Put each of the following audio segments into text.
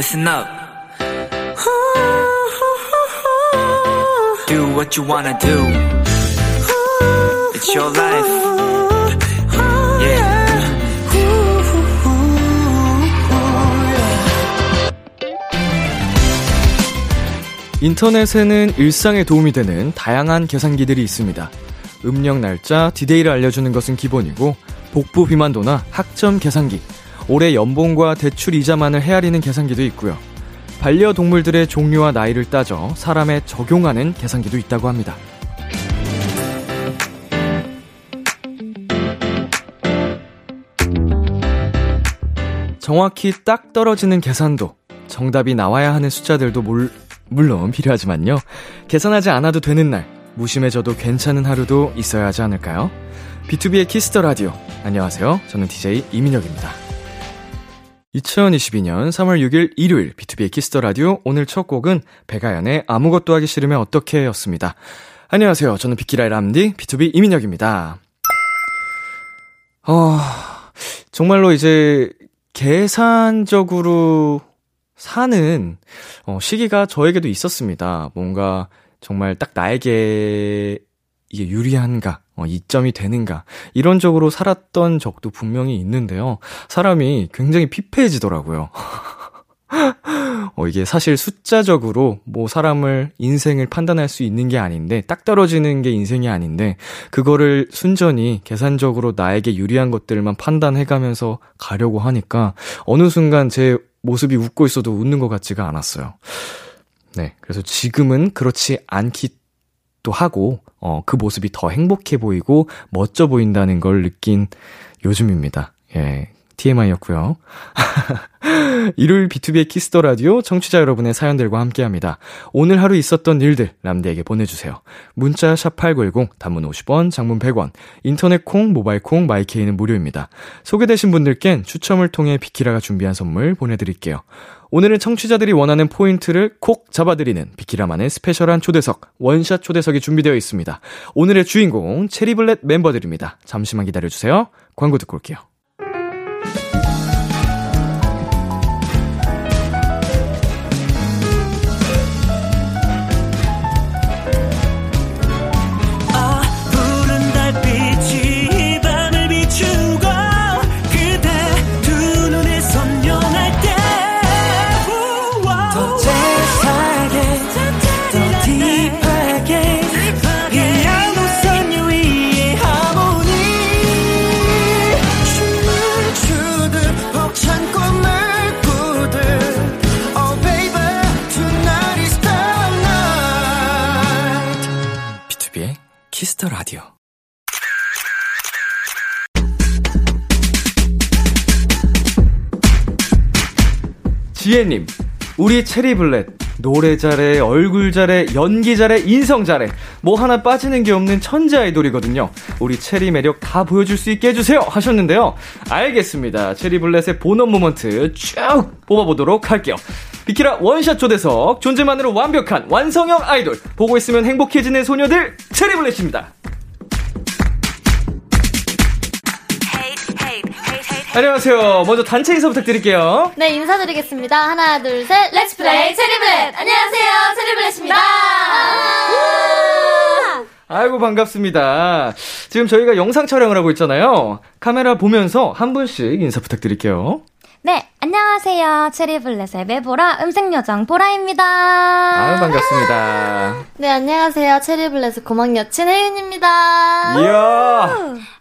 Listen up. Do what you wanna do. It's your life. Yeah. 인터넷에는 일상에 도움이 되는 다양한 계산기들이 있습니다. 음력 날짜, 디데이를 알려주는 것은 기본이고 복부 비만도나 학점 계산기, 올해 연봉과 대출 이자만을 헤아리는 계산기도 있고요. 반려동물들의 종류와 나이를 따져 사람에 적용하는 계산기도 있다고 합니다. 정확히 딱 떨어지는 계산도, 정답이 나와야 하는 숫자들도 물론 필요하지만요. 계산하지 않아도 되는 날, 무심해져도 괜찮은 하루도 있어야 하지 않을까요? B2B의 키스더 라디오. 안녕하세요. 저는 DJ 이민혁입니다. 2022년 3월 6일 일요일 B2B의 키스더 라디오. 오늘 첫 곡은 백아연의 아무것도 하기 싫으면 어떻게 였습니다. 안녕하세요. 저는 빅키라의 람디 B2B 이민혁입니다. 정말로 이제 계산적으로 사는 시기가 저에게도 있었습니다. 뭔가 정말 딱 나에게 이게 유리한가, 이점이 되는가, 이런 쪽으로 살았던 적도 분명히 있는데요. 사람이 굉장히 피폐해지더라고요. 이게 사실 숫자적으로 뭐 사람을, 인생을 판단할 수 있는 게 아닌데, 딱 떨어지는 게 인생이 아닌데, 그거를 순전히 계산적으로 나에게 유리한 것들만 판단해가면서 가려고 하니까 어느 순간 제 모습이 웃고 있어도 웃는 것 같지가 않았어요. 네, 그래서 지금은 그렇지 않기도 하고, 그 모습이 더 행복해 보이고 멋져 보인다는 걸 느낀 요즘입니다. 예, TMI였고요. 일요일 B2B의 키스더 라디오, 청취자 여러분의 사연들과 함께합니다. 오늘 하루 있었던 일들 람디에게 보내주세요. 문자 샵8910, 단문 50원, 장문 100원, 인터넷 콩, 모바일 콩, 마이케이는 무료입니다. 소개되신 분들께는 추첨을 통해 비키라가 준비한 선물 보내드릴게요. 오늘은 청취자들이 원하는 포인트를 콕 잡아드리는 비키라만의 스페셜한 초대석, 원샷 초대석이 준비되어 있습니다. 오늘의 주인공 체리블렛 멤버들입니다. 잠시만 기다려주세요. 광고 듣고 올게요. 라디오. 지혜님, 우리 체리블렛 노래 잘해, 얼굴 잘해, 연기 잘해, 인성 잘해, 뭐 하나 빠지는 게 없는 천재 아이돌이거든요. 우리 체리 매력 다 보여줄 수 있게 해주세요 하셨는데요. 알겠습니다. 체리블렛의 본업 모먼트 쭉 뽑아보도록 할게요. 비키라 원샷 초대석, 존재만으로 완벽한 완성형 아이돌, 보고 있으면 행복해지는 소녀들, 체리블렛입니다. 안녕하세요. 먼저 단체 인사 부탁드릴게요. 네, 인사드리겠습니다. 하나, 둘, 셋. 렛츠 플레이 체리블렛. 안녕하세요. 체리블렛입니다. 아이고, 반갑습니다. 지금 저희가 영상 촬영을 하고 있잖아요. 카메라 보면서 한 분씩 인사 부탁드릴게요. 네, 안녕하세요. 체리블렛의 매보라 음색요정 보라입니다. 아유, 반갑습니다. 네, 안녕하세요. 체리블렛의 고막여친 혜윤입니다. 이야.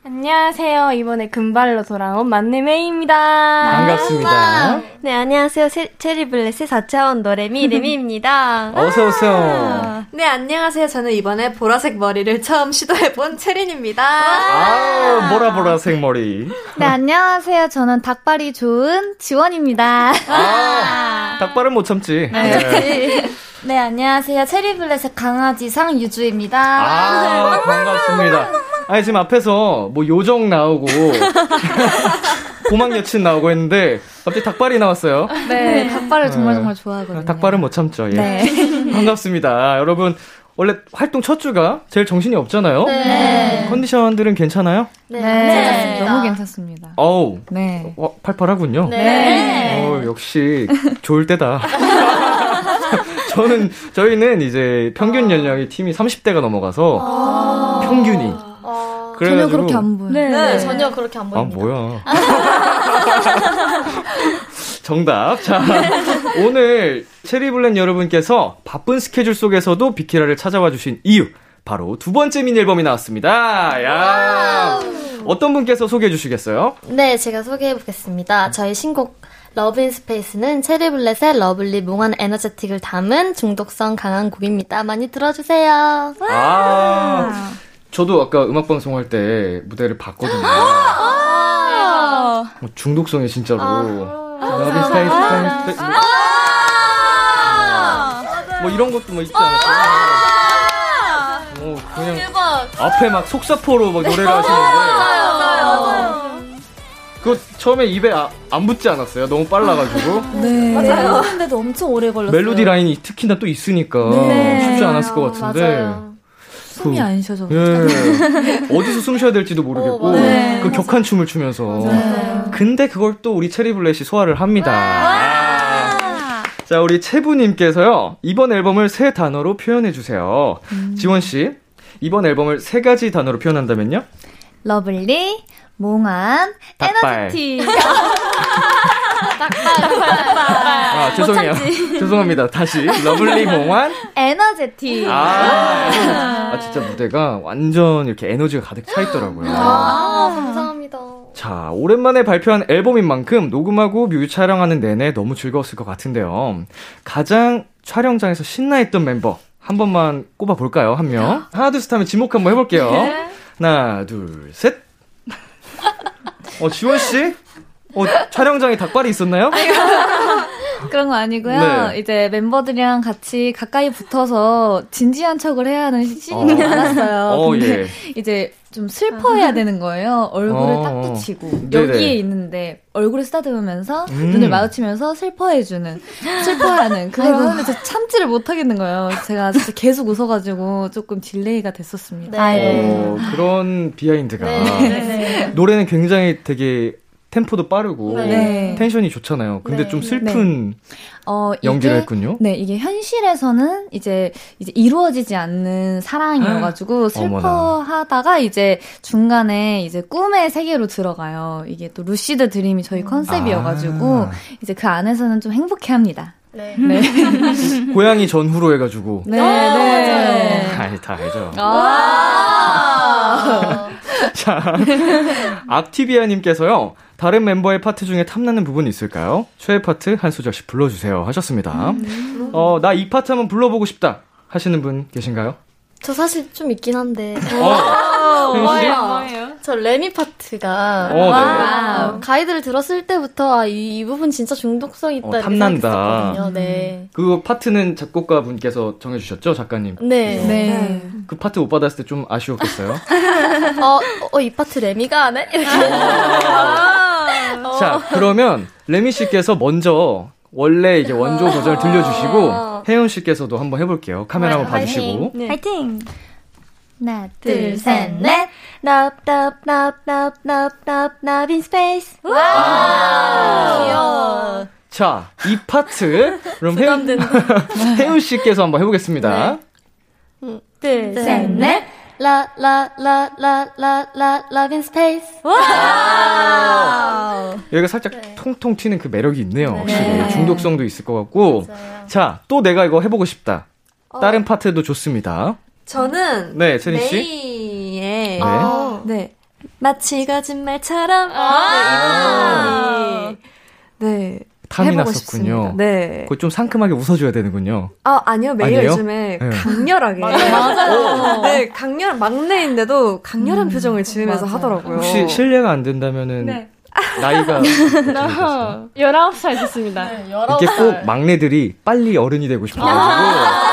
안녕하세요. 이번에 금발로 돌아온 만능 메이입니다. 반갑습니다. 네, 안녕하세요. 체리블렛의 4차원 노래미 레미입니다. 어서오세요. 네, 안녕하세요. 저는 이번에 보라색 머리를 처음 시도해본 체린입니다. 아, 보라색 머리. 네, 안녕하세요. 저는 닭발이 좋은 지원입니다. 아, 닭발은 못 참지. 네. 네, 안녕하세요. 체리블렛의 강아지상 유주입니다. 아, 반갑습니다. 아니, 지금 앞에서 뭐 요정 나오고 고막 여친 나오고 했는데 갑자기 닭발이 나왔어요. 네, 닭발을 정말 좋아하거든요. 닭발은 못 참죠. 예. 네. 반갑습니다. 여러분, 원래 활동 첫 주가 제일 정신이 없잖아요. 네. 컨디션들은 괜찮아요? 네. 괜찮습니다. 너무 괜찮습니다. 어우. 네. 와, 팔팔하군요. 네. 아유, 역시 좋을 때다. 저희는 이제 평균 연령이 팀이 30대가 넘어가서 아~ 평균이. 아~ 전혀 그렇게 안 보여요. 네, 네. 네, 전혀 그렇게 안 보입니다. 아, 뭐야. 정답. 자, 네. 오늘 체리블렛 여러분께서 바쁜 스케줄 속에서도 비키라를 찾아와 주신 이유. 바로 두 번째 미니앨범이 나왔습니다. 야, 어떤 분께서 소개해 주시겠어요? 네, 제가 소개해 보겠습니다. 저희 신곡 Love in Space는 체리블렛의 러블리 몽환 에너제틱을 담은 중독성 강한 곡입니다. 많이 들어주세요. 아, 저도 아까 음악방송할 때 무대를 봤거든요. 중독성이 진짜로. Love in Space. 뭐 이런 것도 뭐 있지 않을까요? 오, 그냥 대박. 앞에 막 속사포로 막 노래를 하시는데. 맞아요. 그거 처음에 입에 안 붙지 않았어요? 너무 빨라가지고. 네. 맞아요. 했는데도 엄청 오래 걸렸어요. 멜로디 라인이 특히나 또 있으니까 네. 쉽지 않았을 것 같은데. 맞아요. 숨이 안 쉬어서. 예. 어디서 숨 쉬어야 될지도 모르겠고. 네. 그 격한 춤을 추면서. 맞아요. 근데 그걸 또 우리 체리블렛이 소화를 합니다. 자, 우리 채부님께서요, 이번 앨범을 세 단어로 표현해주세요. 지원씨, 이번 앨범을 세 가지 단어로 표현한다면요? 러블리, 몽환, 에너지틱. 아, 죄송해요. 죄송합니다. 다시. 러블리, 몽환, 에너지틱. 아, 진짜 무대가 완전 이렇게 에너지가 가득 차있더라고요. 아, 감사합니다. 자, 오랜만에 발표한 앨범인 만큼 녹음하고 뮤비 촬영하는 내내 너무 즐거웠을 것 같은데요. 가장 촬영장에서 신나했던 멤버 한 번만 꼽아볼까요? 한 명. 하나 둘 셋 하면 지목 한번 해볼게요. 네. 하나 둘 셋. 지원씨? 촬영장에 닭발이 있었나요? 그런 거 아니고요. 네. 이제 멤버들이랑 같이 가까이 붙어서 진지한 척을 해야 하는 시즌이 많았어요. 근데 예. 이제 좀 슬퍼해야 되는 거예요. 얼굴을 딱 붙이고. 네네. 여기에 있는데 얼굴을 쓰다듬으면서 눈을 마주치면서 슬퍼해주는, 슬퍼하는 그걸 하면서 참지를 못하겠는 거예요. 제가 진짜 계속 웃어가지고 조금 딜레이가 됐었습니다. 네. 그런 비하인드가. 네. 노래는 굉장히 되게 템포도 빠르고 네. 텐션이 좋잖아요. 근데 네. 좀 슬픈 네. 연기를 했군요. 네, 이게 현실에서는 이제 이루어지지 않는 사랑이어가지고 슬퍼하다가 어머나. 이제 중간에 이제 꿈의 세계로 들어가요. 이게 또 루시드 드림이 저희 컨셉이어가지고 이제 그 안에서는 좀 행복해합니다. 네. 네. 고양이 전후로 해가지고. 네, 네. 맞아요. 아니, 다 알죠. 자, 악티비아님께서요, 다른 멤버의 파트 중에 탐나는 부분이 있을까요? 최애 파트 한 소절씩 불러주세요 하셨습니다. 나 이 파트 한번 불러보고 싶다 하시는 분 계신가요? 저 사실 좀 있긴 한데. 뭐예요? 저 레미 파트가 네. 가이드를 들었을 때부터 이 부분 진짜 중독성 있다 이렇게 생각했었거든요. 네. 그 파트는 작곡가 분께서 정해주셨죠, 작가님? 네. 네. 그 파트 못 받았을 때 좀 아쉬웠겠어요? 이 파트 레미가 안 해? 이렇게. 자, 그러면 레미 씨께서 먼저 원래 이제 원조 버전을 들려주시고 혜윤 씨께서도 한번 해볼게요. 카메라 한번 봐주시고. 파이팅! 하나, 둘, 셋, 넷. Love in Space. 와! 귀여워. 자, 이 파트. 그럼 혜윤 씨께서 한번 해보겠습니다. 네. 둘, 셋, 넷. Love in Space. 와! 여기가 살짝 네. 통통 튀는 그 매력이 있네요. 확실히. 네. 중독성도 있을 것 같고. 맞아요. 자, 또 내가 이거 해보고 싶다. 다른 파트도 좋습니다. 저는 네, 체린 씨. 메이의 네. 마치 거짓말처럼 네. 탐이 났었군요. 네. 그거 좀 상큼하게 웃어줘야 되는군요. 아니요. 메이가 요즘에 네. 강렬하게. 맞아요. 네, 막내인데도 강렬한 표정을 지으면서 하더라고요. 혹시 실례가 안 된다면은 네. 나이가 19살 됐습니다. 네, 19살. 이게 꼭 막내들이 빨리 어른이 되고 싶어가지고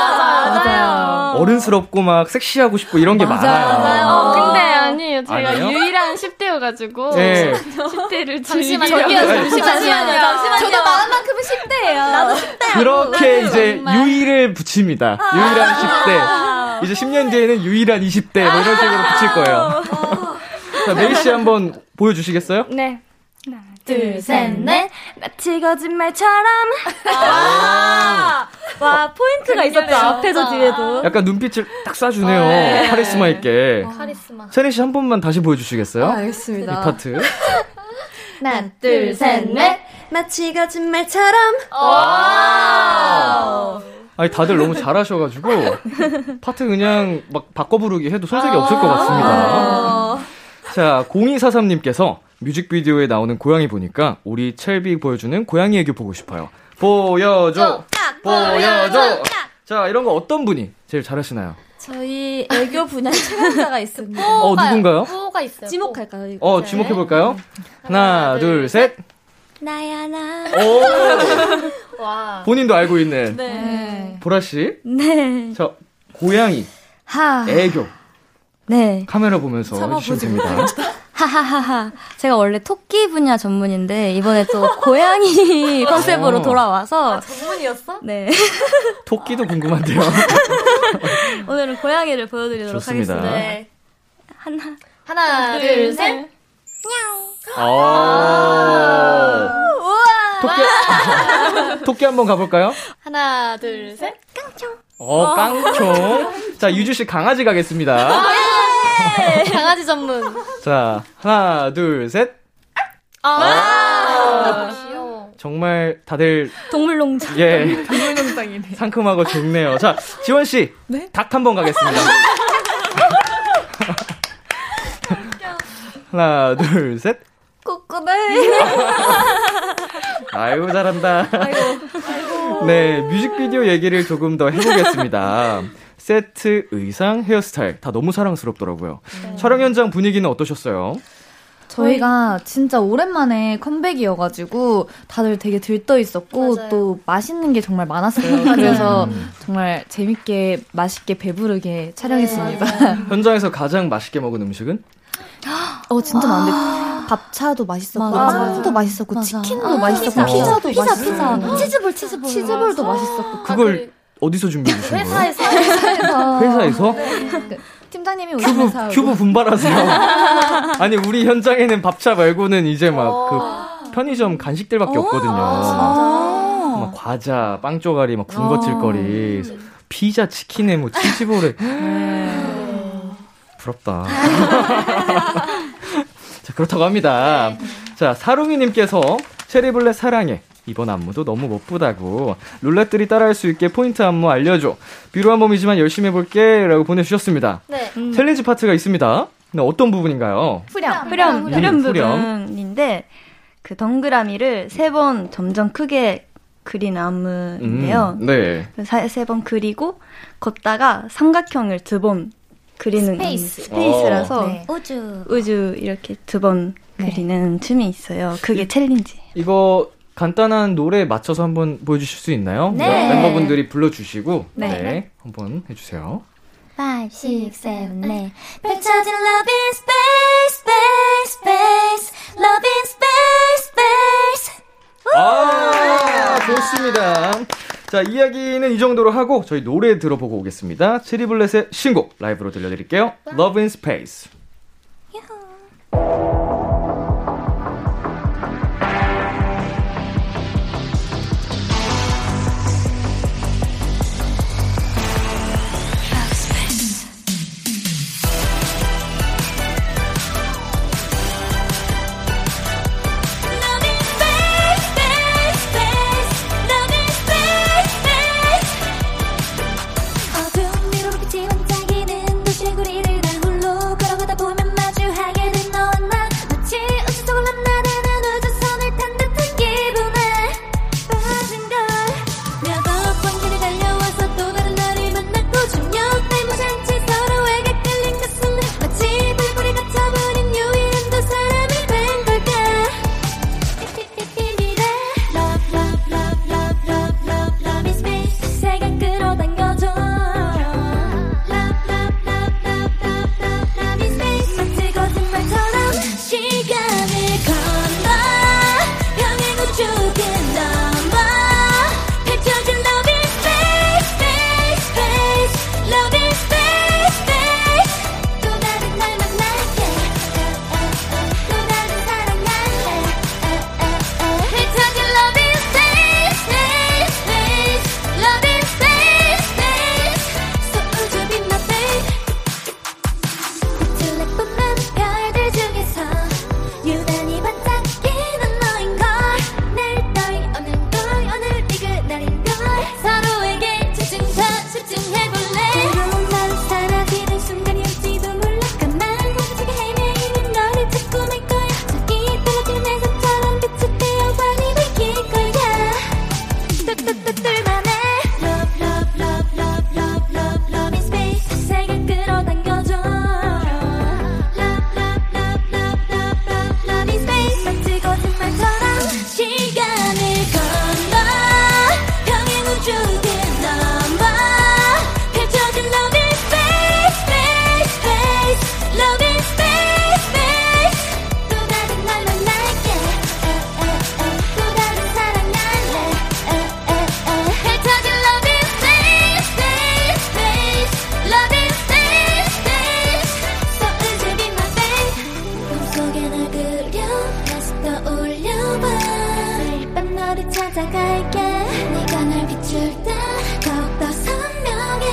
맞아요. 어른스럽고 막 섹시하고 싶고 이런 게 많아요. 맞아요. 근데 아니에요. 제가 유일한 10대여가지고 네. 10대를 잠시만요. 잠시만요. 저도 마음만큼은 10대예요. 나도 10대야. 그렇게 이제 정말. 유일을 붙입니다. 유일한 10대. 이제 10년 뒤에는 유일한 20대 뭐 이런 식으로 붙일 거예요. 자, 메이 씨 한번 보여주시겠어요? 네. 하나, 둘, 셋, 넷. 마치 거짓말처럼. 아~ 와, 포인트가 있었죠. 앞에서 뒤에도. 약간 눈빛을 딱 쏴주네요. 아, 네. 카리스마 있게. 아, 카리스마. 체린 씨 한 번만 다시 보여주시겠어요? 아, 알겠습니다. 이 파트. 하나, 둘, 셋, 넷. 마치 거짓말처럼. 아니, 다들 너무 잘하셔가지고 파트 그냥 막 바꿔 부르기 해도 손색이 없을 것 같습니다. 자, 0243님께서 뮤직비디오에 나오는 고양이 보니까 우리 첼비 보여주는 고양이 애교 보고 싶어요. 보여줘! 보여줘! 자, 이런 거 어떤 분이 제일 잘하시나요? 저희 애교 분야 참가자가 있습니다. 누군가요? 호가 있어요. 지목할까요? 이거? 지목해볼까요? 하나, 둘, 셋. 나야, 나. 오! 와. 본인도 알고 있는. 네. 보라씨. 네. 저, 고양이. 하. 애교. 네. 카메라 보면서 해주시면 됩니다. 하하하하. 제가 원래 토끼 분야 전문인데 이번에 또 고양이 컨셉으로 돌아와서. 아, 전문이었어? 네. 토끼도 궁금한데요. 오늘은 고양이를 보여드리도록 좋습니다. 하겠습니다. 네. 하나, 둘, 셋. 냐옹. 우와. 토끼 한번 가볼까요? 하나, 둘, 셋. 깡총. 깡총. 자, 유주 씨 강아지 가겠습니다. 강아지 전문. 자, 하나, 둘, 셋. 귀여워. 정말 다들 동물농장. 예. 동물농장이네. 상큼하고 좋네요. 자, 지원 씨. 네? 닭 한번 가겠습니다. 하나, 둘, 셋. 꼬꼬네. 아이고, 잘한다. 아이고. 네, 뮤직비디오 얘기를 조금 더 해보겠습니다. 세트, 의상, 헤어스타일 다 너무 사랑스럽더라고요. 촬영 현장 분위기는 어떠셨어요? 저희가 진짜 오랜만에 컴백이어가지고 다들 되게 들떠있었고 맞아요. 또 맛있는 게 정말 많았어요. 그래서 정말 재밌게 맛있게 배부르게 촬영했습니다. 네. 현장에서 가장 맛있게 먹은 음식은? 진짜 많은데 밥차도 맛있었고 빵도 맛있었고 맞아. 치킨도 맛있었고 피자도 맛있었고 치즈볼도 맛있었고 그걸 어디서 준비해 주신 거예요? 회사에서? 네. 팀장님이 오시면서 큐브 분발하세요. 아니, 우리 현장에는 밥차 말고는 이제 막 그 편의점 간식들밖에 없거든요. 진짜? 막 과자, 빵 쪼가리, 막 군것질거리, 피자, 치킨에 뭐 치즈볼에. 부럽다. 자, 그렇다고 합니다. 네. 자, 사롱이님께서 체리블렛 사랑해. 이번 안무도 너무 멋보다고 룰렛들이 따라할 수 있게 포인트 안무 알려줘. 비루한 몸이지만 열심히 해볼게 라고 보내주셨습니다. 네. 챌린지 파트가 있습니다. 근데 어떤 부분인가요? 후렴 부분인데 그 동그라미를 3번 점점 크게 그린 안무인데요. 네. 3번 그리고 걷다가 삼각형을 2번 그리는 스페이스라서 네. 우주 이렇게 2번 그리는 춤이 있어요. 그게 챌린지. 이거 간단한 노래에 맞춰서 한번 보여주실 수 있나요? 네. 멤버분들이 불러주시고 네, 한번 해주세요. 5, 6, 7, 8 펼쳐진 Love in Space, Space, Space Love in Space, Space. 좋습니다. 자, 이야기는 이 정도로 하고 저희 노래 들어보고 오겠습니다. 체리블렛의 신곡 라이브로 들려드릴게요. Love in Space. 찾아갈게. 네가 날 비출 때 더욱더 선명해.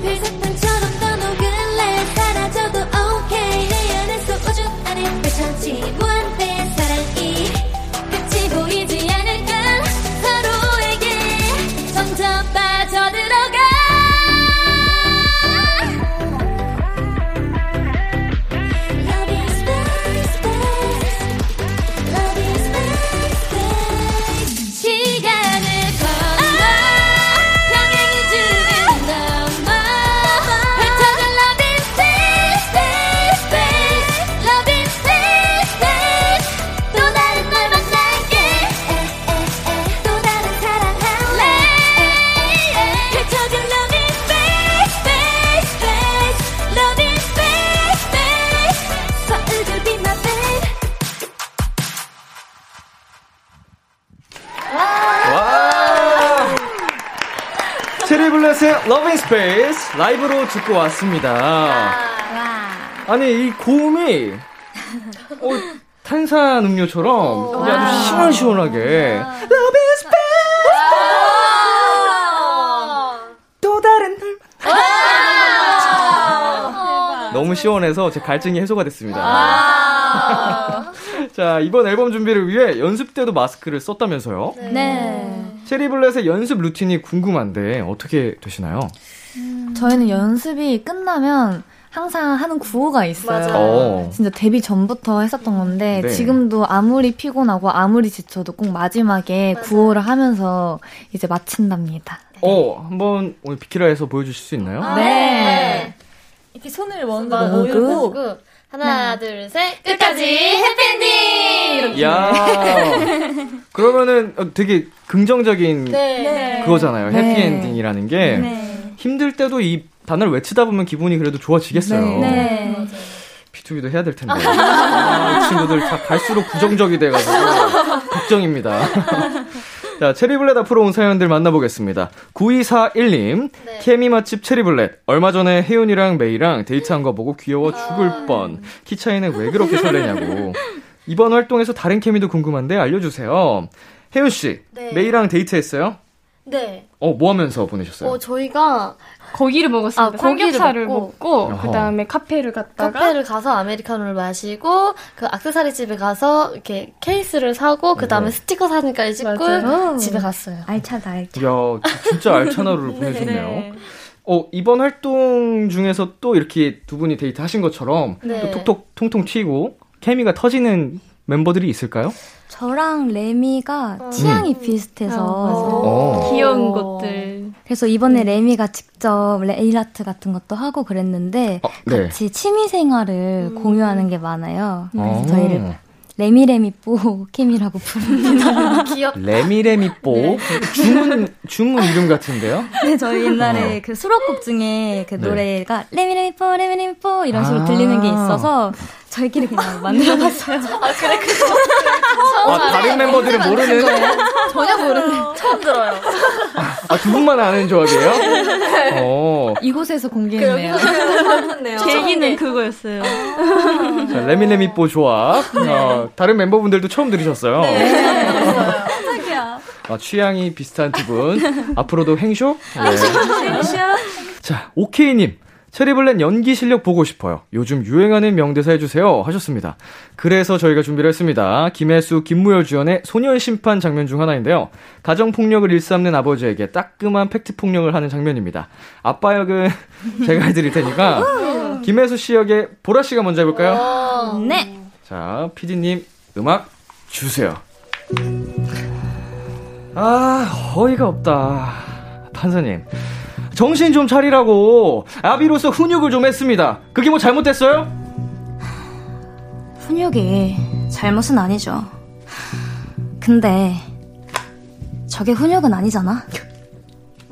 별사탕처럼 더 녹을래. 사라져도 오케이. 내 안에서 우주 안에 펼쳐 지원된 사랑이 끝이 보이지 않을 걸 서로에게 점점 빠져들어가. Love in Space 라이브로 듣고 왔습니다. 아니 이 고음이 탄산음료처럼 아주 시원시원하게 Love in Space 또 다른 날 너무 시원해서 제 갈증이 해소가 됐습니다. 자, 이번 앨범 준비를 위해 연습 때도 마스크를 썼다면서요? 네. 체리블렛의 연습 루틴이 궁금한데 어떻게 되시나요? 저희는 연습이 끝나면 항상 하는 구호가 있어요. 진짜 데뷔 전부터 했었던 건데 네. 지금도 아무리 피곤하고 아무리 지쳐도 꼭 마지막에 구호를 하면서 이제 마친답니다. 한번 오늘 비키라에서 보여주실 수 있나요? 네. 이렇게 손을 먼저 모으고 하나, 둘, 셋, 끝까지 해피엔딩! 이렇게. 그러면은 되게 긍정적인 네. 그거잖아요. 네. 해피엔딩이라는 게. 네. 힘들 때도 이 단어를 외치다 보면 기분이 그래도 좋아지겠어요. 네. 맞아요. B2B도 해야 될 텐데. 이 친구들 다 갈수록 부정적이 돼가지고 걱정입니다. 자, 체리블렛 앞으로 온 사연들 만나보겠습니다. 9241님, 네. 케미 맛집 체리블렛. 얼마 전에 혜윤이랑 메이랑 데이트한 거 보고 귀여워 죽을 뻔. 키 차이는 왜 그렇게 설레냐고. 이번 활동에서 다른 케미도 궁금한데 알려주세요. 혜윤씨, 네. 메이랑 데이트했어요? 네. 뭐 하면서 보내셨어요? 저희가 고기를 먹었습니다. 삼겹살을 먹고 그다음에 카페를 갔다가 카페를 가서 아메리카노를 마시고 그 액세서리 집에 가서 이렇게 케이스를 사고 그다음에 스티커 사진까지 찍고 맞아요. 집에 갔어요. 알차다. 야, 진짜 알찬 하루를 보내셨네요. 네. 이번 활동 중에서 또 이렇게 두 분이 데이트 하신 것처럼 네. 또 톡톡 통통 튀고 케미가 터지는 멤버들이 있을까요? 저랑 레미가 취향이 비슷해서 귀여운 것들. 그래서 이번에 레미가 직접 레일 아트 같은 것도 하고 그랬는데 네. 같이 취미생활을 공유하는 게 많아요. 그래서 저희를 레미레미뽀 케미라고 부릅니다. 귀엽다. 레미레미뽀? 네. 중문 이름 같은데요? 네, 저희 옛날에 그 수록곡 중에 그 노래가 네. 레미레미뽀, 레미레미뽀 이런 식으로 들리는 게 있어서 저희끼리 그냥 만들어봤어요. 그래, 그거. 다른 멤버들이 모르는. 전혀 모르는. 처음 들어요. 두 분만 아는 조합이에요? 네. 이곳에서 공개했네요. 제기는 그거였어요. 자, 레미레미뽀 조합. 다른 멤버분들도 처음 들으셨어요. 네. 취향이 비슷한 두 분. 앞으로도 행쇼? 행쇼. 자, 오케이님. 체리블렛 연기 실력 보고 싶어요. 요즘 유행하는 명대사 해주세요. 하셨습니다. 그래서 저희가 준비를 했습니다. 김혜수, 김무열 주연의 소년 심판 장면 중 하나인데요. 가정폭력을 일삼는 아버지에게 따끔한 팩트폭력을 하는 장면입니다. 아빠 역은 제가 해드릴 테니까 김혜수 씨 역의 보라 씨가 먼저 해볼까요? 네. 자, PD님 음악 주세요. 어이가 없다. 판사님. 정신 좀 차리라고. 아비로서 훈육을 좀 했습니다. 그게 뭐 잘못됐어요? 훈육이 잘못은 아니죠. 근데 저게 훈육은 아니잖아.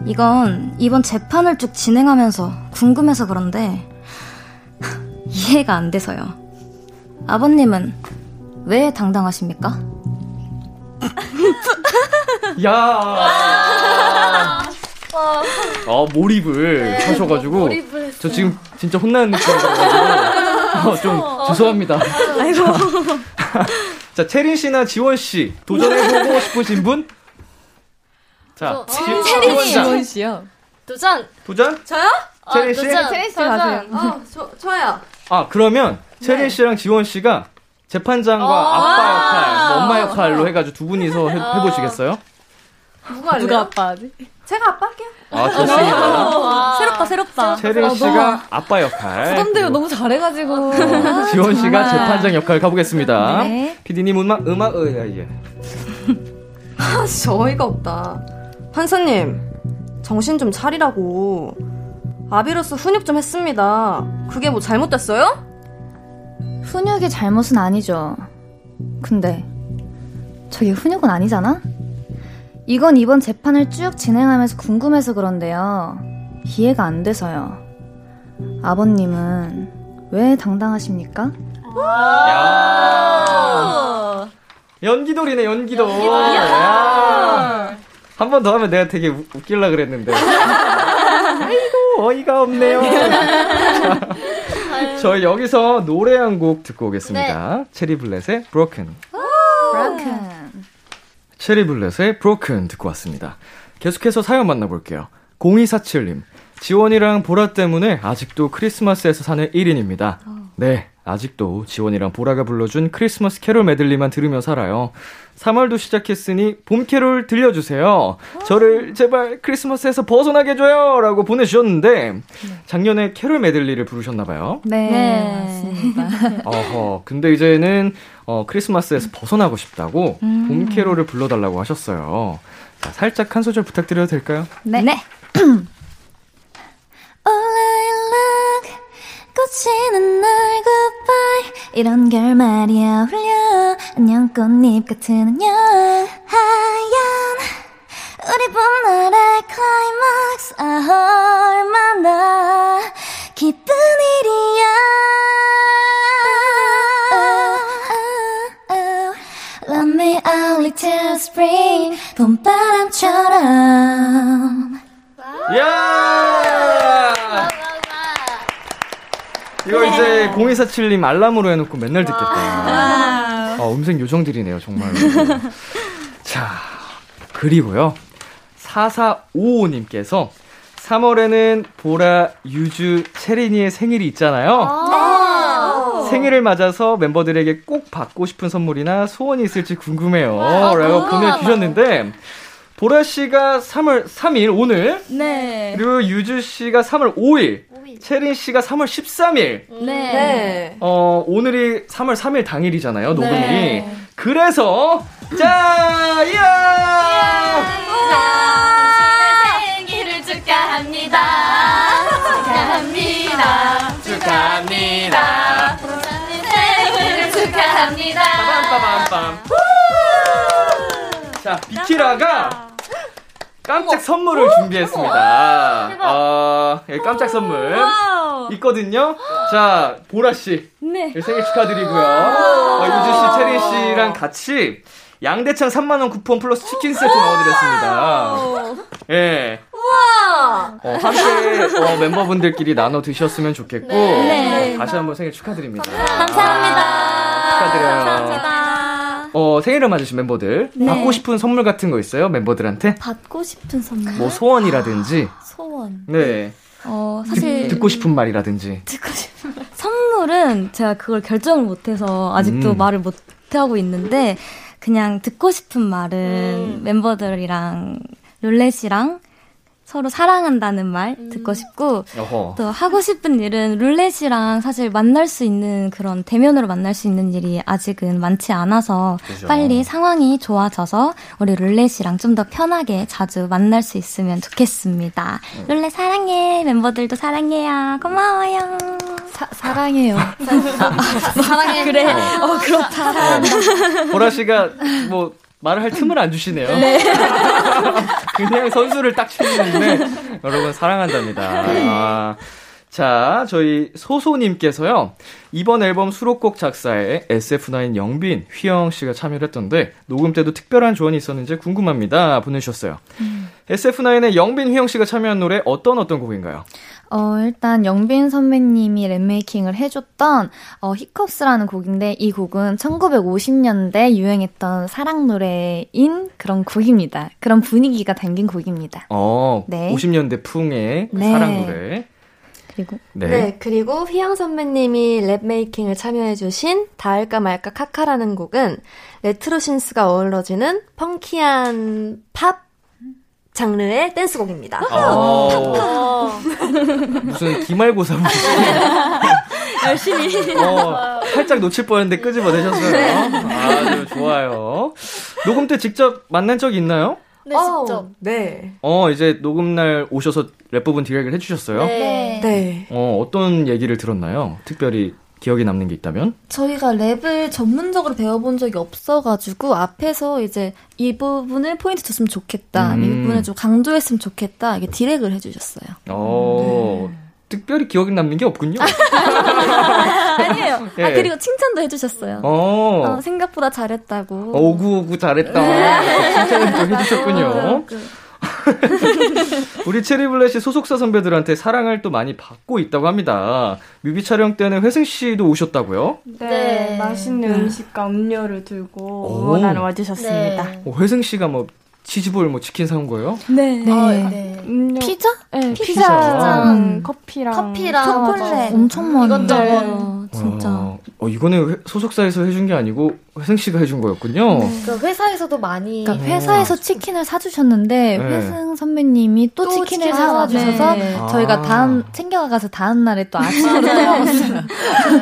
이건 이번 재판을 쭉 진행하면서 궁금해서 그런데 이해가 안 돼서요. 아버님은 왜 당당하십니까? 야. 몰입을 네, 하셔가지고 몰입을 저 지금 진짜 혼나는 느낌이어서 좀 죄송합니다. 아이고. 자, 체린 씨나 지원 씨 도전해보고 싶으신 분 자, 체린 씨요. 도전. 도전? 저요? 체린 씨. 체린 씨 가세요. 저요. 아, 그러면 체린 씨랑 지원 씨가 재판장과 아빠 역할, 뭐 엄마 역할로 해가지고 두 분이서 해보시겠어요? 누가 아빠지? 제가 아빠 할게요. 아, 좋습니다. 새롭다. 체린 씨가 아빠 역할. 부담돼요. 너무 잘해가지고. 지원 씨가 재판장 역할 가보겠습니다. PD님 음악. 아, 진짜 어이가 없다. 판사님, 정신 좀 차리라고. 아비로서 훈육 좀 했습니다. 그게 뭐 잘못됐어요? 훈육이 잘못은 아니죠. 근데 저게 훈육은 아니잖아? 이건 이번 재판을 쭉 진행하면서 궁금해서 그런데요. 이해가 안 돼서요. 아버님은 왜 당당하십니까? 야! 연기돌이네, 연기돌. 한 번 더 하면 내가 되게 웃길라 그랬는데. 아이고, 어이가 없네요. 저희 여기서 노래 한 곡 듣고 오겠습니다. 네. 체리블렛의 Broken. 체리블렛의 Broken 듣고 왔습니다. 계속해서 사연 만나볼게요. 0247님, 지원이랑 보라 때문에 아직도 크리스마스에서 사는 1인입니다. 네, 아직도 지원이랑 보라가 불러준 크리스마스 캐롤 메들리만 들으며 살아요. 3월도 시작했으니 봄 캐롤 들려주세요. 저를 제발 크리스마스에서 벗어나게 해줘요 라고 보내주셨는데, 작년에 캐롤 메들리를 부르셨나봐요. 네, 맞습니다. 어허, 근데 이제는 크리스마스에서 벗어나고 싶다고 봄 캐롤을 불러달라고 하셨어요. 자, 살짝 한 소절 부탁드려도 될까요? 네. 네. 꽃이는 날 goodbye 이런 결말이 어울려 안녕 꽃잎 같은 안녕 하얀 우리 봄날의 클라이막스 아 얼마나 기쁜 일이야 Love me only till spring 봄바람처럼 이거 이제 0247님 알람으로 해놓고 맨날 듣겠다. 아, 음색 요정들이네요, 정말로. 자, 그리고요. 4455님께서 3월에는 보라, 유주, 체린이의 생일이 있잖아요. 생일을 맞아서 멤버들에게 꼭 받고 싶은 선물이나 소원이 있을지 궁금해요. 라고 보내주셨는데, 보라 씨가 3월 3일 오늘, 네. 그리고 유주 씨가 3월 5일, 체린 씨가 3월 13일. 네. 오늘이 3월 3일 당일이잖아요, 녹음이. 네. 그래서 자, 이야! 생일을 축하합니다. 축하합니다. 축하합니다. 생일을 축하합니다. 빰빰빰빰. 자, 비키라가 깜짝 선물을 준비했습니다. 깜짝 선물 있거든요. 자, 보라 씨, 네. 생일 축하드리고요. 유주 씨, 체린 씨랑 같이 양대창 3만 원 쿠폰 플러스 치킨 세트 넣어드렸습니다. 예. 우와. 함께 멤버분들끼리 나눠 드셨으면 좋겠고 네. 다시 한번 생일 축하드립니다. 감사합니다. 축하드려요. 감사합니다. 생일을 맞으신 멤버들 네. 받고 싶은 선물 같은 거 있어요? 멤버들한테? 받고 싶은 선물? 뭐 소원이라든지 소원 네. 사실 듣고 싶은 말이라든지 듣고 싶은 말 선물은 제가 그걸 결정을 못해서 아직도 말을 못하고 있는데 그냥 듣고 싶은 말은 멤버들이랑 룰렛이랑 서로 사랑한다는 말 듣고 싶고 또 하고 싶은 일은 룰렛이랑 사실 만날 수 있는 그런 대면으로 만날 수 있는 일이 아직은 많지 않아서 그죠. 빨리 상황이 좋아져서 우리 룰렛이랑 좀 더 편하게 자주 만날 수 있으면 좋겠습니다. 룰렛 사랑해. 멤버들도 사랑해요. 고마워요. 사랑해요. 사랑해. 그래. 그렇다. 보라 씨가 뭐 말을 할 틈을 안 주시네요. 네. 그냥 선수를 딱 치는데 여러분 사랑한답니다. 아, 자, 저희 소소님께서요. 이번 앨범 수록곡 작사에 SF9 영빈, 휘영 씨가 참여를 했던데 녹음 때도 특별한 조언이 있었는지 궁금합니다. 보내주셨어요. SF9의 영빈, 휘영 씨가 참여한 노래 어떤 곡인가요? 일단 영빈 선배님이 랩메이킹을 해줬던 히컵스라는 곡인데, 이 곡은 1950년대 유행했던 사랑 노래인 그런 곡입니다. 그런 분위기가 담긴 곡입니다. 네. 50년대 풍의 그 네. 사랑 노래. 그리고 그리고 휘영 선배님이 랩메이킹을 참여해주신 다할까 말까 카카라는 곡은 레트로 신스가 어우러지는 펑키한 팝 장르의 댄스곡입니다. 무슨 기말고사 열심히 살짝 놓칠 뻔했는데 끄집어내셨어요. 아주 좋아요. 녹음 때 직접 만난 적이 있나요? 네, 직접. 네. 이제 녹음날 오셔서 랩 부분 디렉을 해주셨어요? 네. 네. 어떤 얘기를 들었나요? 특별히 기억에 남는 게 있다면? 저희가 랩을 전문적으로 배워본 적이 없어가지고 앞에서 이제 이 부분을 포인트 줬으면 좋겠다, 이 부분을 좀 강조했으면 좋겠다, 이게 디렉을 해주셨어요. 네. 특별히 기억에 남는 게 없군요. 아니에요. 네. 그리고 칭찬도 해주셨어요. 생각보다 잘했다고. 오구오구 잘했다. 칭찬도 해주셨군요. 우리 체리블렛이 소속사 선배들한테 사랑을 또 많이 받고 있다고 합니다. 뮤비 촬영 때는 회승 씨도 오셨다고요? 네. 맛있는 음식과 음료를 들고 응원하러 와주셨습니다. 네. 회승 씨가 치즈볼 치킨 사온 거예요? 네. 네. 피자? 네. 피자랑 커피랑 초콜릿 엄청 많아요. 이것저것 진짜. 이거는 소속사에서 해준 게 아니고 회승 씨가 해준 거였군요. 네. 회사에서도 많이. 그러니까 회사에서 치킨을 사주셨는데 회승 선배님이 또 치킨을 사와주셔서 저희가 다음 챙겨가서 다음 날에 또 아침으로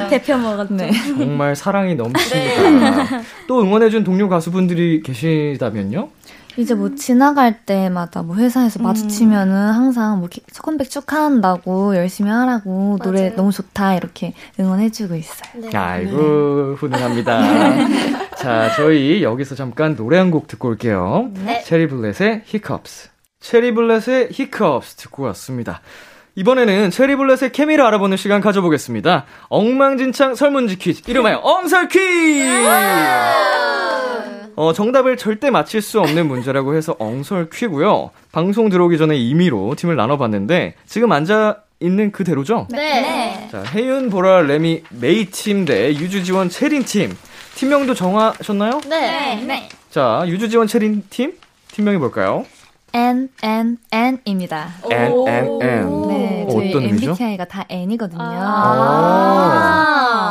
대표 먹었네. 정말 사랑이 넘칩니다. 네. 또 응원해준 동료 가수분들이 계시다면요? 이제 지나갈 때마다 회사에서 마주치면은 항상 컴백 축하한다고 열심히 하라고, 맞아요. 노래 너무 좋다, 이렇게 응원해주고 있어요. 네. 아이고, 훈훈합니다. 자, 저희 여기서 잠깐 노래 한 곡 듣고 올게요. 네. 체리블렛의 히컵스. 체리블렛의 히컵스 듣고 왔습니다. 이번에는 체리블렛의 케미를 알아보는 시간 가져보겠습니다. 엉망진창 설문지 퀴즈, 이름하여 엉설 퀴즈! 정답을 절대 맞힐 수 없는 문제라고 해서 엉설 퀴고요. 방송 들어오기 전에 임의로 팀을 나눠봤는데 지금 앉아 있는 그대로죠? 네. 자, 혜윤, 보라, 레미, 메이 팀 대 유주, 지원, 체린 팀. 팀명도 정하셨나요? 네. 자, 유주, 지원, 체린 팀 팀명이 뭘까요? NNN입니다. NNN. 네, 저희 어떤 MBTI가 다 N이거든요.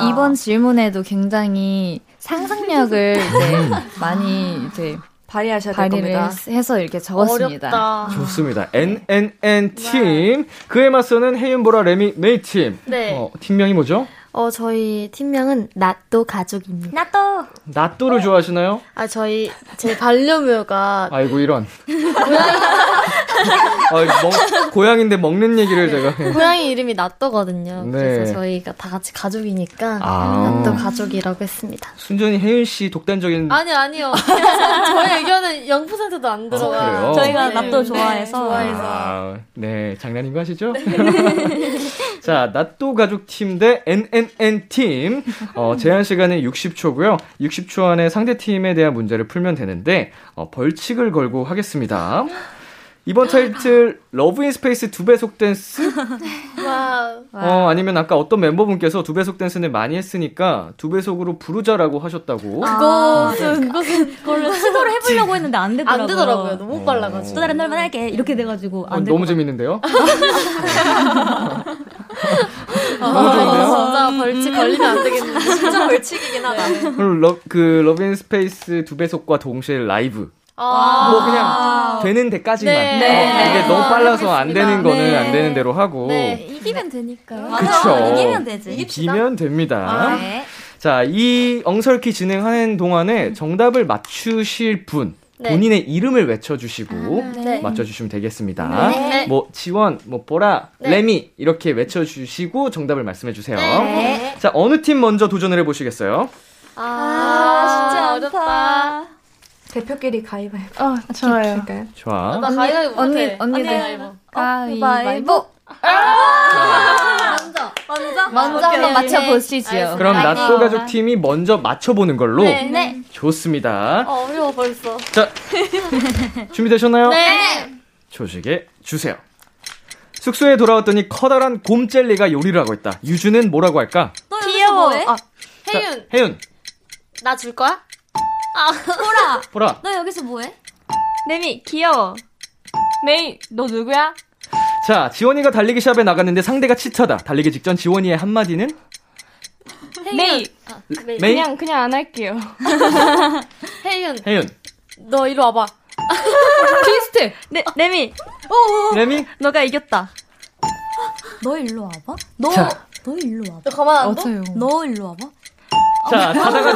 이번 질문에도 굉장히 상상력을 많이 발휘하셔야 될 겁니다. 해서 이렇게 적었습니다. 어렵다. 좋습니다. NNN 팀. 그에 맞서는 혜윤, 보라, 레미, 메이 팀. 네. 팀명이 뭐죠? 저희 팀명은 나또 가족입니다. 나또를 좋아하시나요? 저희 제 반려묘가 아이고 이런 고양인데 먹는 얘기를 제가 고양이 이름이 나또거든요. 네. 그래서 저희가 다 같이 가족이니까 나또 가족이라고 했습니다. 순전히 혜윤 씨 독단적인 아니요. 저희 의견은 0%도 안 들어가요. 저희가 나또 좋아해서. 네, 장난인 거 아시죠? 네. 자, 나또 가족 팀 대 NNN 팀. 제한 시간은 60초고요. 60초 안에 상대 팀에 대한 문제를 풀면 되는데 벌칙을 걸고 하겠습니다. 이번 타이틀 러브 인 스페이스 2배속 댄스? 아니면 아까 어떤 멤버분께서 2배속 댄스는 많이 했으니까 2배속으로 부르자라고 하셨다고. 그걸로 시도를 해보려고 했는데 안 되더라고요. 너무 빨라가지고. 또 다른 날만 할게 이렇게 돼가지고 안 될 너무 재밌는데요? 너무 좋은데요? 진짜 벌칙 걸리면 안 되겠는데 진짜 벌칙이긴 하다. 러브 인 스페이스 2배속과 동시에 라이브. 그냥 되는 데까지만. 이게 너무 빨라서 알겠습니다. 안 되는 거는 안 되는 대로 하고. 네, 이기면 되니까요. 그쵸. 이기면 됩니다. 네. 자, 이 엉설퀴 진행하는 동안에 정답을 맞추실 분. 본인의 이름을 외쳐주시고 맞춰주시면 되겠습니다. 네. 지원, 보라, 레미 이렇게 외쳐주시고 정답을 말씀해주세요. 네. 자, 어느 팀 먼저 도전을 해보시겠어요? 진짜 어렵다. 대표끼리 가위바위보. 좋아요. 좋아. 나 가위바위보. 언니 가위바위보. 먼저 한번 맞춰보시죠. 그럼 나또 가족 팀이 먼저 맞춰보는 걸로. 네. 좋습니다. 어려워 벌써. 자, 준비되셨나요? 네. 조식에 주세요. 숙소에 돌아왔더니 커다란 곰젤리가 요리를 하고 있다. 유주는 뭐라고 할까? 너 귀여워. 뭐해? 아, 혜윤. 자, 혜윤. 나 줄 거야? 아, 보라. 보라. 너 여기서 뭐해? 레미, 귀여워. 메이, 너 누구야? 자, 지원이가 달리기 시합에 나갔는데 상대가 치타다. 달리기 직전 지원이의 한마디는? 메이. 아, 메이. 그냥 안 할게요. 혜윤. 너 이리 와봐. 트위스트. 레미. 레미? 너가 이겼다. 너 일로 와봐? 너 일로 와봐. 너 가만 안 둬? 너 일로 와봐? 자, 자다가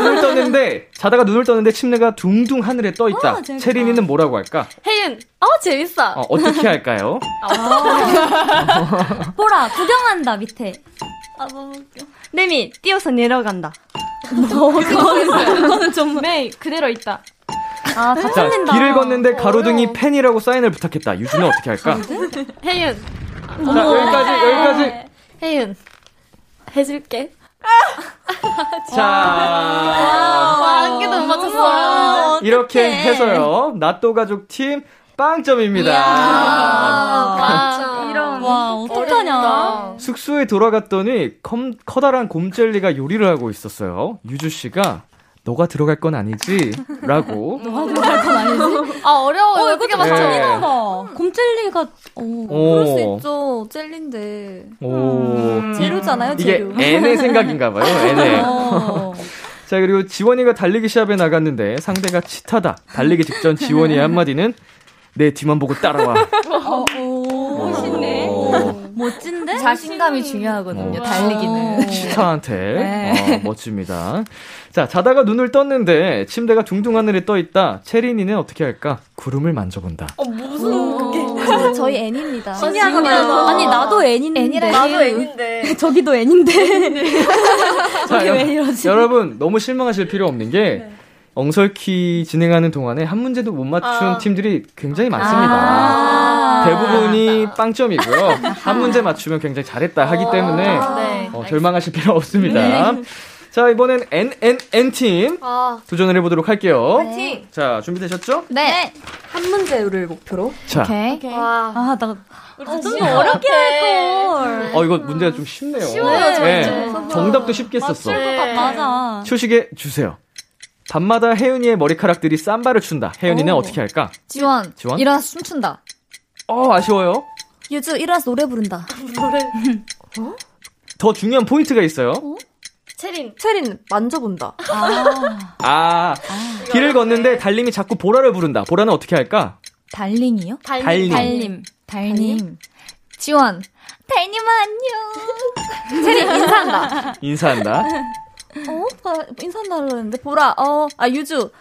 눈을 떴는데 침대가 둥둥 하늘에 떠 있다. 아, 체린이는 뭐라고 할까? 혜윤, 재밌어. 어떻게 할까요? 보라, 구경한다, 밑에. 아, 너무 웃겨. 레미, 뛰어서 내려간다. 그거는 정말. 메이, 그대로 있다. 아, 다 틀린다. 길을 걷는데 가로등이 팬이라고 사인을 부탁했다. 유주는 어떻게 할까? 혜윤. 자, 여기까지. 혜윤, 해줄게. 자, 한 개도 못 맞췄어요. 이렇게 해서요, 나또 가족 팀 빵점입니다. 빵점. 이런. 와, 어떡하냐. 숙소에 돌아갔더니 커다란 곰젤리가 요리를 하고 있었어요. 유주 씨가 너가 들어갈 건 아니지라고. 너가 들어갈 건 아니지. 아, 어려워. 이거 맞춰. 네. 곰젤리가 그럴 수 있죠. 젤리인데. 재료잖아요. 재료. 이게 애네 생각인가봐요. 애네. 자, 그리고 지원이가 달리기 시합에 나갔는데 상대가 치타다. 달리기 직전 지원이의 한마디는 내 뒤만 보고 따라와. 멋있네. 멋진데? 자신감이 중요하거든요. 달리기는. 치타한테. 네. 멋집니다. 자, 자다가 눈을 떴는데 침대가 둥둥 하늘에 떠있다. 체린이는 어떻게 할까? 구름을 만져본다. 무슨 그게. 저희 애니입니다. 신기하거든요. 아니, 나도 애니인데. 나도 애니인데. 저기도 애니인데. 저기 왜 이러지? 여러분, 너무 실망하실 필요 없는 게 네. 엉설키 진행하는 동안에 한 문제도 못 맞춘 팀들이 굉장히 많습니다. 대부분이 빵점이고요. 한 문제 맞추면 굉장히 잘했다 하기 때문에 네. 절망하실 필요 없습니다. 네. 자, 이번엔 NNN팀 도전을 해보도록 할게요. 네. 자, 준비되셨죠? 네. 한 문제를 목표로. 자. 오케이. 와. 좀 어렵게 할걸. 이거 문제가 좀 쉽네요. 쉬워요. 네. 정답도 쉽게 썼어. 맞아. 초식에 주세요. 밤마다 혜윤이의 머리카락들이 쌈바를 춘다. 혜윤이는 어떻게 할까? 지원. 일어나서 춤춘다. 아쉬워요. 유주, 일어나서 노래 부른다. 노래. 더 중요한 포인트가 있어요. 체린 만져본다. 길을 걷는데 달님이 자꾸 보라를 부른다. 보라는 어떻게 할까? 달님이요? 달님. 지원. 달님아 안녕. 체린 인사한다. 인사한다고 했는데, 보라, 유주,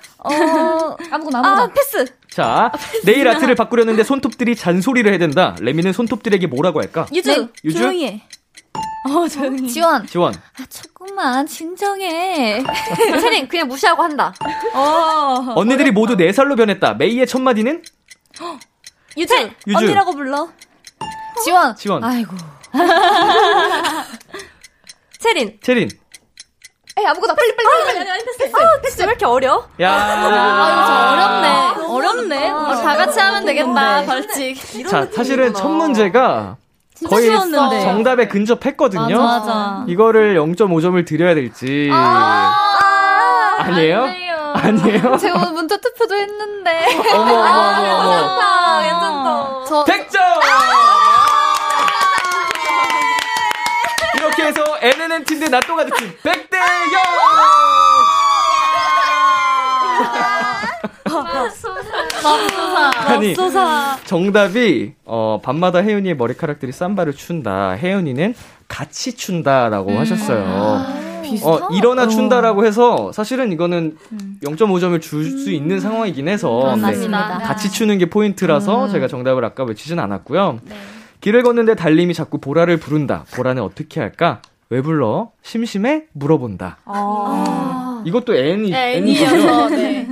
아무거나. 패스! 자, 네일 아트를 바꾸려는데 손톱들이 잔소리를 해댄다. 레미는 손톱들에게 뭐라고 할까? 유주? 조용히 해. 조용히. 지원. 조금만, 진정해. 체린, 그냥 무시하고 한다. 언니들이 모두 4살로 변했다. 메이의 첫 마디는? 유주. 언니라고 불러. 지원. 아이고. 체린. 아무거나 빨리. 패스. 왜 이렇게 어려? 야. 어렵네. 다 같이 하면 되겠다. 벌칙. 자, 사실은 첫 문제가 거의 정답에 근접했거든요. 맞아. 이거를 0.5점을 드려야 될지. 아니에요? 제가 문자 투표도 했는데. 괜찮다. 100점! 그래서 NNN 팀 대 나또 가족 팀 100대 0. 맙소사. 정답이 밤마다 혜윤이의 머리카락들이 쌈바를 춘다. 혜윤이는 같이 춘다라고 하셨어요. 일어나 춘다라고 해서 사실은 이거는 0.5점을 줄 수 있는 상황이긴 해서 같이 추는 게 포인트라서 제가 정답을 아까 외치진 않았고요. 네. 길을 걷는데 달님이 자꾸 보라를 부른다. 보라는 어떻게 할까? 왜 불러? 심심해? 물어본다. 이것도 N이죠. 네.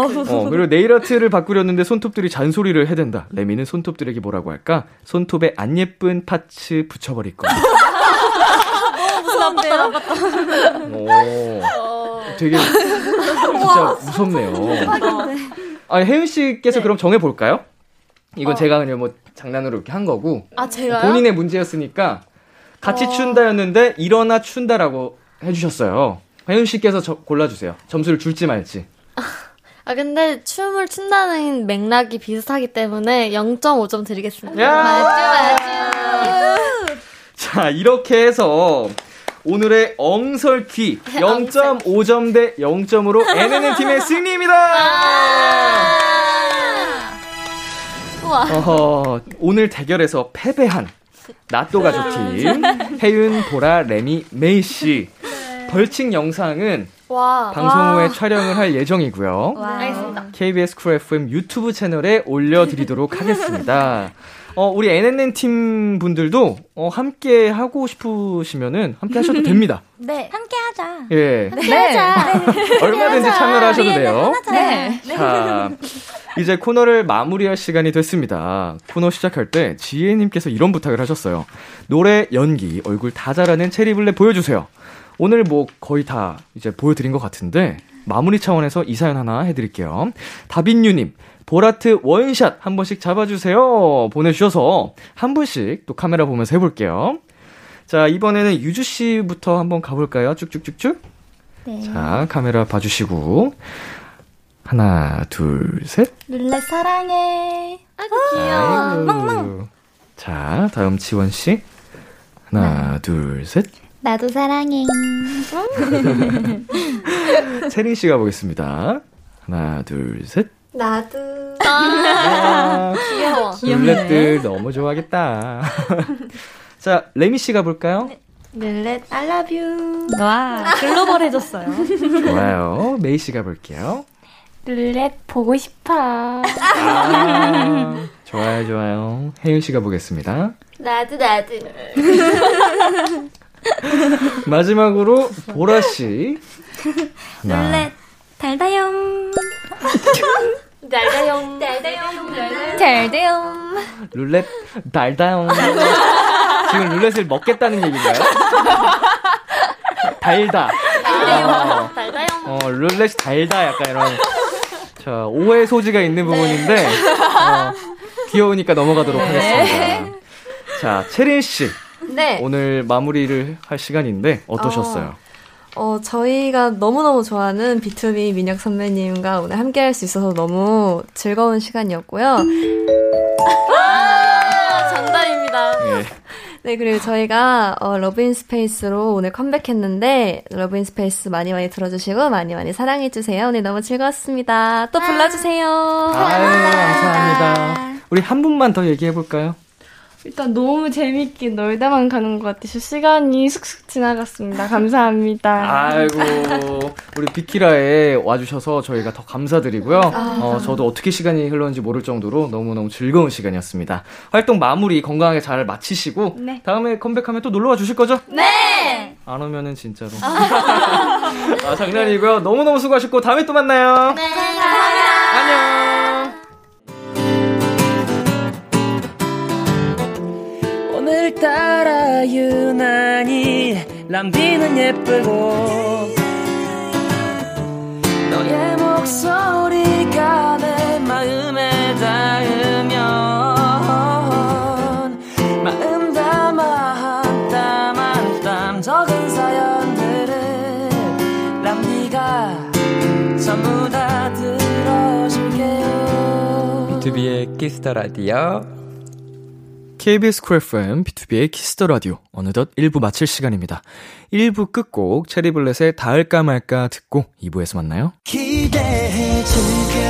그리고 네일 아트를 바꾸려는데 손톱들이 잔소리를 해댄다. 레미는 손톱들에게 뭐라고 할까? 손톱에 안 예쁜 파츠 붙여버릴 거야. 나빴다. 되게 진짜 무섭네요. 혜윤 씨께서 그럼 정해볼까요? 이건 제가 그냥 뭐 장난으로 이렇게 한 거고. 아, 제가요? 본인의 문제였으니까 같이 춘다였는데 일어나 춘다라고 해주셨어요. 혜윤 씨께서 골라주세요. 점수를 줄지 말지. 아, 근데 춤을 춘다는 맥락이 비슷하기 때문에 0.5점 드리겠습니다. 맞죠. 자, 이렇게 해서 오늘의 엉설퀴 0.5점 대 0점으로 NNM팀의 승리입니다. 오늘 대결에서 패배한 나또 가족팀 혜윤, 보라, 레미, 메이씨 벌칙 영상은 방송 후에 촬영을 할 예정이고요. 알겠습니다. KBS 쿨 FM 유튜브 채널에 올려드리도록 하겠습니다. 우리 NNN 팀 분들도 함께 하고 싶으시면은 함께 하셔도 됩니다. 네, 함께 하자. 예, 함께 네. 하자. 얼마든지 참여하셔도 돼요. 네. 자, 이제 코너를 마무리할 시간이 됐습니다. 코너 시작할 때 지혜님께서 이런 부탁을 하셨어요. 노래, 연기, 얼굴 다 잘하는 체리블렛 보여주세요. 오늘 뭐 거의 다 이제 보여드린 것 같은데 마무리 차원에서 이 사연 하나 해드릴게요. 다빈유님. 보라트 원샷 한 번씩 잡아주세요. 보내주셔서 한 분씩 또 카메라 보면서 해볼게요. 자, 이번에는 유주 씨부터 한번 가볼까요? 쭉쭉쭉쭉. 네. 자, 카메라 봐주시고 하나, 둘, 셋. 룰렛 사랑해. 아이고 귀여워. 멍멍. 자, 다음 지원 씨. 하나, 둘, 셋. 나도 사랑해. 체린 씨가 보겠습니다. 하나, 둘, 셋. 나도. 아, 귀여워. 룰렛들 너무 좋아하겠다. 자, 레미 씨가 볼까요? 룰렛 I love you. 와, 글로벌해졌어요. 좋아요. 메이 씨가 볼게요. 룰렛 보고 싶어. 아, 좋아요, 좋아요. 혜윤 씨가 보겠습니다. 나도. 마지막으로 보라 씨. 룰렛 달다용. 달다용. 룰렛 달다용. 지금 룰렛을 먹겠다는 얘기인가요? 달다. 달다용. 룰렛이 달다 약간 이런. 자, 오해 소지가 있는 부분인데 귀여우니까 넘어가도록 하겠습니다. 자, 체린 씨. 네. 오늘 마무리를 할 시간인데 어떠셨어요? 저희가 너무너무 좋아하는 B2B 민혁 선배님과 오늘 함께 할 수 있어서 너무 즐거운 시간이었고요. 아, 정답입니다. 예. 네, 그리고 저희가 러브 인 스페이스로 오늘 컴백했는데 러브 인 스페이스 많이 들어주시고 많이 사랑해주세요. 오늘 너무 즐거웠습니다. 또 불러주세요. 아유, 감사합니다. 우리 한 분만 더 얘기해볼까요? 일단 너무 재밌게 놀다만 가는 것 같아서 시간이 쑥쑥 지나갔습니다. 감사합니다. 아이고, 우리 비키라에 와주셔서 저희가 더 감사드리고요. 저도 어떻게 시간이 흘렀는지 모를 정도로 너무너무 즐거운 시간이었습니다. 활동 마무리 건강하게 잘 마치시고 네. 다음에 컴백하면 또 놀러와 주실 거죠? 네! 안 오면은 진짜로. 아, 장난이고요. 너무너무 수고하셨고 다음에 또 만나요. 네, 감사합니다. 안녕. 따라 유난히 람비는 예쁘고 너의 목소리가 내 마음에 닿으면 마음 담아 한 땀 적은 사연들을 람비가 전부 다 들어줄게요. B2B의 키스더 라디오 KBS 쿨 FM B2B의 키스더 라디오 어느덧 1부 마칠 시간입니다. 1부 끝곡 체리블렛의 다할까 말까 듣고 2부에서 만나요. 기대해 줄게.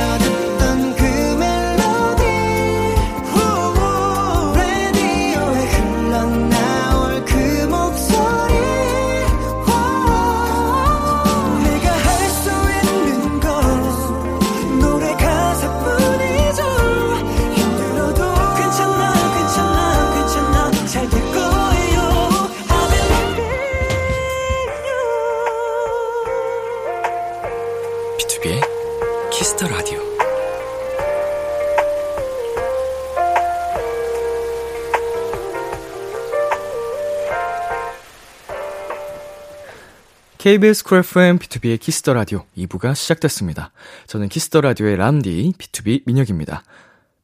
KBS 쿨 FM B2B의 키스더 라디오 2부가 시작됐습니다. 저는 키스더 라디오의 람디 B2B 민혁입니다.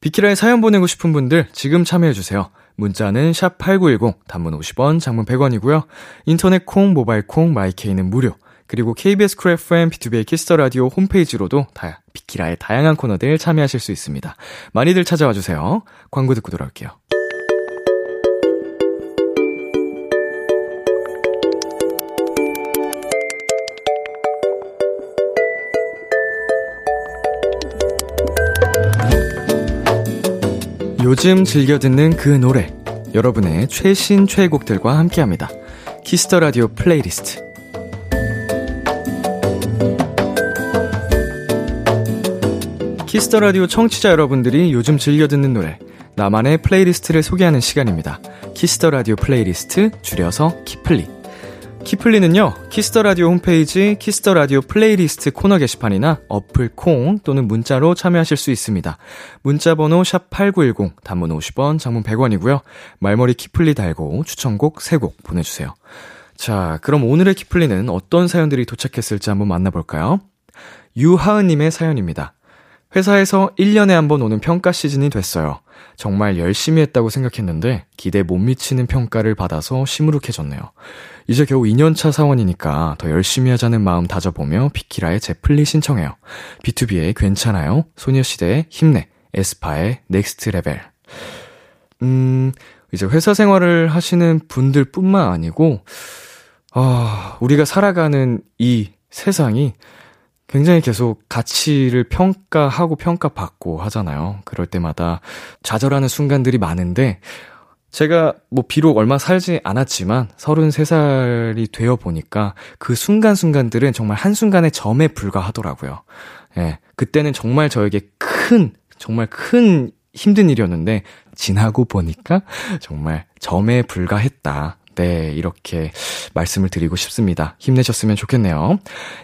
비키라에 사연 보내고 싶은 분들 지금 참여해주세요. 문자는 샵8910, 단문 50원, 장문 100원이고요. 인터넷 콩, 모바일 콩, 마이케이는 무료. 그리고 KBS 쿨 FM, B2B의 키스터라디오 홈페이지로도 비키라의 다양한 코너들 참여하실 수 있습니다. 많이들 찾아와주세요. 광고 듣고 돌아올게요. 요즘 즐겨 듣는 그 노래, 여러분의 최신 최애곡들과 함께합니다. 키스터 라디오 플레이리스트. 키스터 라디오 청취자 여러분들이 요즘 즐겨 듣는 노래, 나만의 플레이리스트를 소개하는 시간입니다. 키스터 라디오 플레이리스트, 줄여서 키플리. 키플리는요, 키스터 라디오 홈페이지 키스터 라디오 플레이리스트 코너 게시판이나 어플 콩 또는 문자로 참여하실 수 있습니다. 문자 번호 샵8910, 단문 50원, 장문 100원이고요. 말머리 키플리 달고 추천곡 3곡 보내주세요. 자, 그럼 오늘의 키플리는 어떤 사연들이 도착했을지 한번 만나볼까요? 유하은님의 사연입니다. 회사에서 1년에 한 번 오는 평가 시즌이 됐어요. 정말 열심히 했다고 생각했는데 기대 못 미치는 평가를 받아서 시무룩해졌네요. 이제 겨우 2년차 사원이니까 더 열심히 하자는 마음 다져보며 비키라의 재플리 신청해요. B2B의 괜찮아요, 소녀시대의 힘내, 에스파의 넥스트 레벨. 이제 회사 생활을 하시는 분들 뿐만 아니고 우리가 살아가는 이 세상이 굉장히 계속 가치를 평가하고 평가받고 하잖아요. 그럴 때마다 좌절하는 순간들이 많은데, 제가 뭐 비록 얼마 살지 않았지만 33살이 되어 보니까 그 순간순간들은 정말 한순간의 점에 불과하더라고요. 예, 그때는 정말 저에게 정말 큰 힘든 일이었는데 지나고 보니까 정말 점에 불과했다. 네, 이렇게 말씀을 드리고 싶습니다. 힘내셨으면 좋겠네요.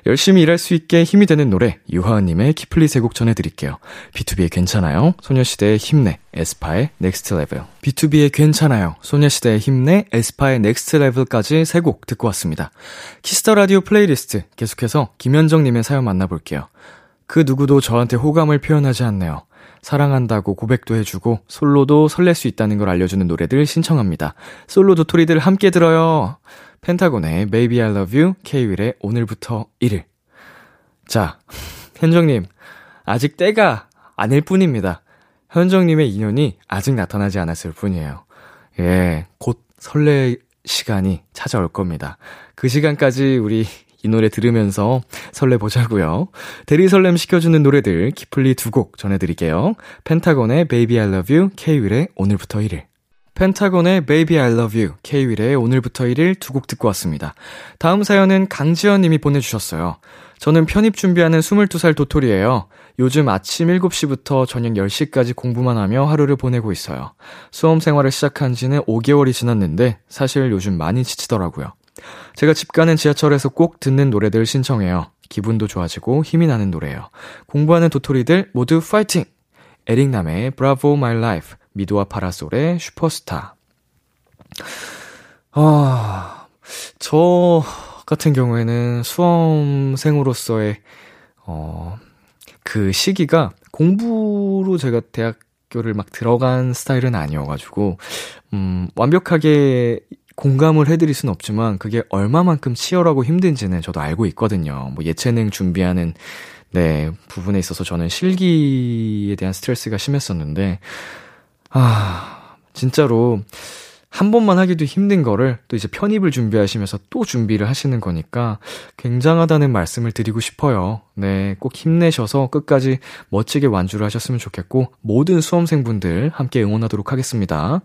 열심히 일할 수 있게 힘이 되는 노래, 유하은님의 키플리 세곡 전해드릴게요. B2B의 괜찮아요, 소녀시대의 힘내, 에스파의 넥스트 레벨. B2B의 괜찮아요, 소녀시대의 힘내, 에스파의 넥스트 레벨까지 세곡 듣고 왔습니다. 키스터 라디오 플레이리스트, 계속해서 김현정님의 사연 만나볼게요. 그 누구도 저한테 호감을 표현하지 않네요. 사랑한다고 고백도 해주고 솔로도 설렐 수 있다는 걸 알려주는 노래들 신청합니다. 솔로 도토리들 함께 들어요. 펜타곤의 Baby I Love You, K-Will의 오늘부터 1일. 자, 현정님, 아직 때가 아닐 뿐입니다. 현정님의 인연이 아직 나타나지 않았을 뿐이에요. 예, 곧 설렐 시간이 찾아올 겁니다. 그 시간까지 우리 이 노래 들으면서 설레보자고요. 대리설렘 시켜주는 노래들 키플리 2곡 전해드릴게요. 펜타곤의 Baby I Love You, K-Will의 오늘부터 1일. 펜타곤의 Baby I Love You, K-Will의 오늘부터 1일 2곡 듣고 왔습니다. 다음 사연은 강지연님이 보내주셨어요. 저는 편입 준비하는 22살 도토리예요. 요즘 아침 7시부터 저녁 10시까지 공부만 하며 하루를 보내고 있어요. 수험 생활을 시작한 지는 5개월이 지났는데 사실 요즘 많이 지치더라고요. 제가 집 가는 지하철에서 꼭 듣는 노래들 신청해요. 기분도 좋아지고 힘이 나는 노래예요. 공부하는 도토리들 모두 파이팅! 에릭남의 브라보 마이 라이프, 미도와 파라솔의 슈퍼스타. 저 같은 경우에는 수험생으로서의 그 시기가 공부로 제가 대학교를 막 들어간 스타일은 아니어가지고 완벽하게 공감을 해드릴 순 없지만 그게 얼마만큼 치열하고 힘든지는 저도 알고 있거든요. 뭐 예체능 준비하는 부분에 있어서 저는 실기에 대한 스트레스가 심했었는데 진짜로 한 번만 하기도 힘든 거를 또 이제 편입을 준비하시면서 또 준비를 하시는 거니까 굉장하다는 말씀을 드리고 싶어요. 네, 꼭 힘내셔서 끝까지 멋지게 완주를 하셨으면 좋겠고 모든 수험생분들 함께 응원하도록 하겠습니다.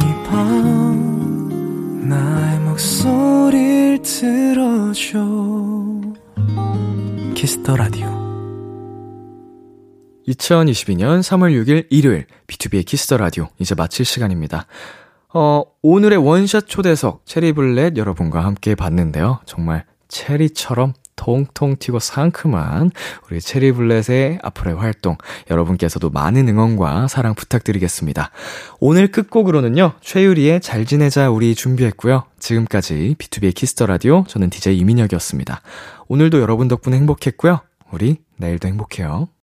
이 밤 나의 목소리를 들어줘. 키스더라디오 2022년 3월 6일 일요일 B2B의 키스더라디오 이제 마칠 시간입니다. 오늘의 원샷 초대석 체리블렛 여러분과 함께 봤는데요, 정말 체리처럼 통통 튀고 상큼한 우리 체리블렛의 앞으로의 활동, 여러분께서도 많은 응원과 사랑 부탁드리겠습니다. 오늘 끝곡으로는요, 최유리의 잘 지내자 우리 준비했고요. 지금까지 B2B의 키스더라디오, 저는 DJ 이민혁이었습니다. 오늘도 여러분 덕분에 행복했고요. 우리 내일도 행복해요.